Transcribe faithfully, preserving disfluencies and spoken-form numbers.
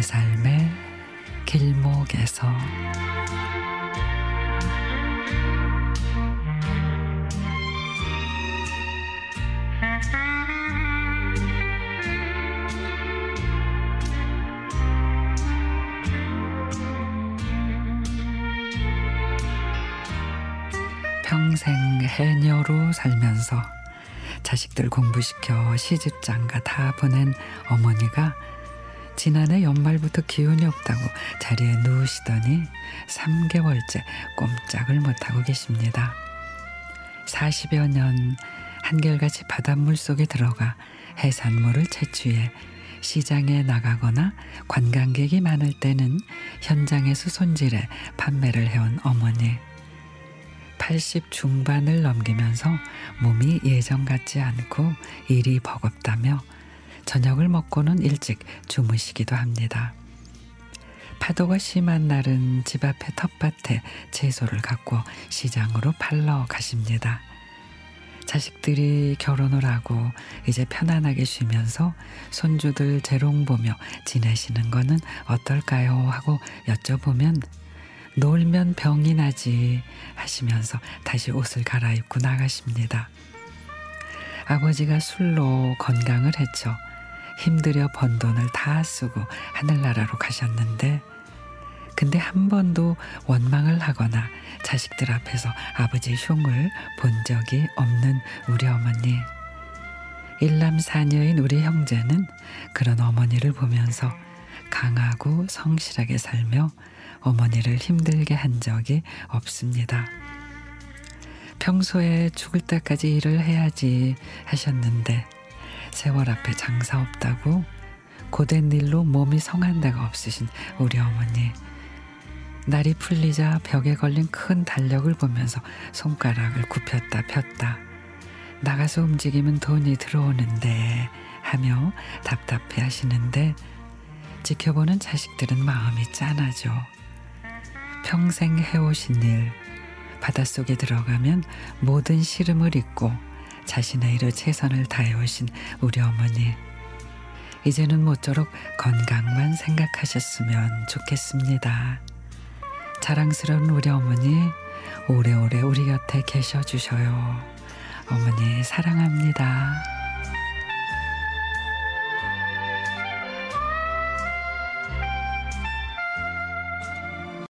내 삶의 길목에서 평생 해녀로 살면서 자식들 공부시켜 시집장가 다 보낸 어머니가 지난해 연말부터 기운이 없다고 자리에 누우시더니 삼 개월째 꼼짝을 못하고 계십니다. 사십여 년 한결같이 바닷물 속에 들어가 해산물을 채취해 시장에 나가거나 관광객이 많을 때는 현장에서 손질해 판매를 해온 어머니. 팔십 중반을 넘기면서 몸이 예전 같지 않고 일이 버겁다며 저녁을 먹고는 일찍 주무시기도 합니다. 파도가 심한 날은 집 앞에 텃밭에 채소를 갖고 시장으로 팔러 가십니다. 자식들이 결혼을 하고 이제 편안하게 쉬면서 손주들 재롱 보며 지내시는 거는 어떨까요? 하고 여쭤보면 놀면 병이 나지 하시면서 다시 옷을 갈아입고 나가십니다. 아버지가 술로 건강을 해쳐 힘들여 번 돈을 다 쓰고 하늘나라로 가셨는데, 근데 한 번도 원망을 하거나 자식들 앞에서 아버지의 흉을 본 적이 없는 우리 어머니. 일남사녀인 우리 형제는 그런 어머니를 보면서 강하고 성실하게 살며 어머니를 힘들게 한 적이 없습니다. 평소에 죽을 때까지 일을 해야지 하셨는데 세월 앞에 장사 없다고 고된 일로 몸이 성한 데가 없으신 우리 어머니. 날이 풀리자 벽에 걸린 큰 달력을 보면서 손가락을 굽혔다 폈다. 나가서 움직이면 돈이 들어오는데 하며 답답해 하시는데 지켜보는 자식들은 마음이 짠하죠. 평생 해오신 일, 바닷속에 들어가면 모든 시름을 잊고 자신의 일에 최선을 다해오신 우리 어머니. 이제는 모쪼록 건강만 생각하셨으면 좋겠습니다. 자랑스러운 우리 어머니, 오래오래 우리 곁에 계셔주셔요. 어머니 사랑합니다.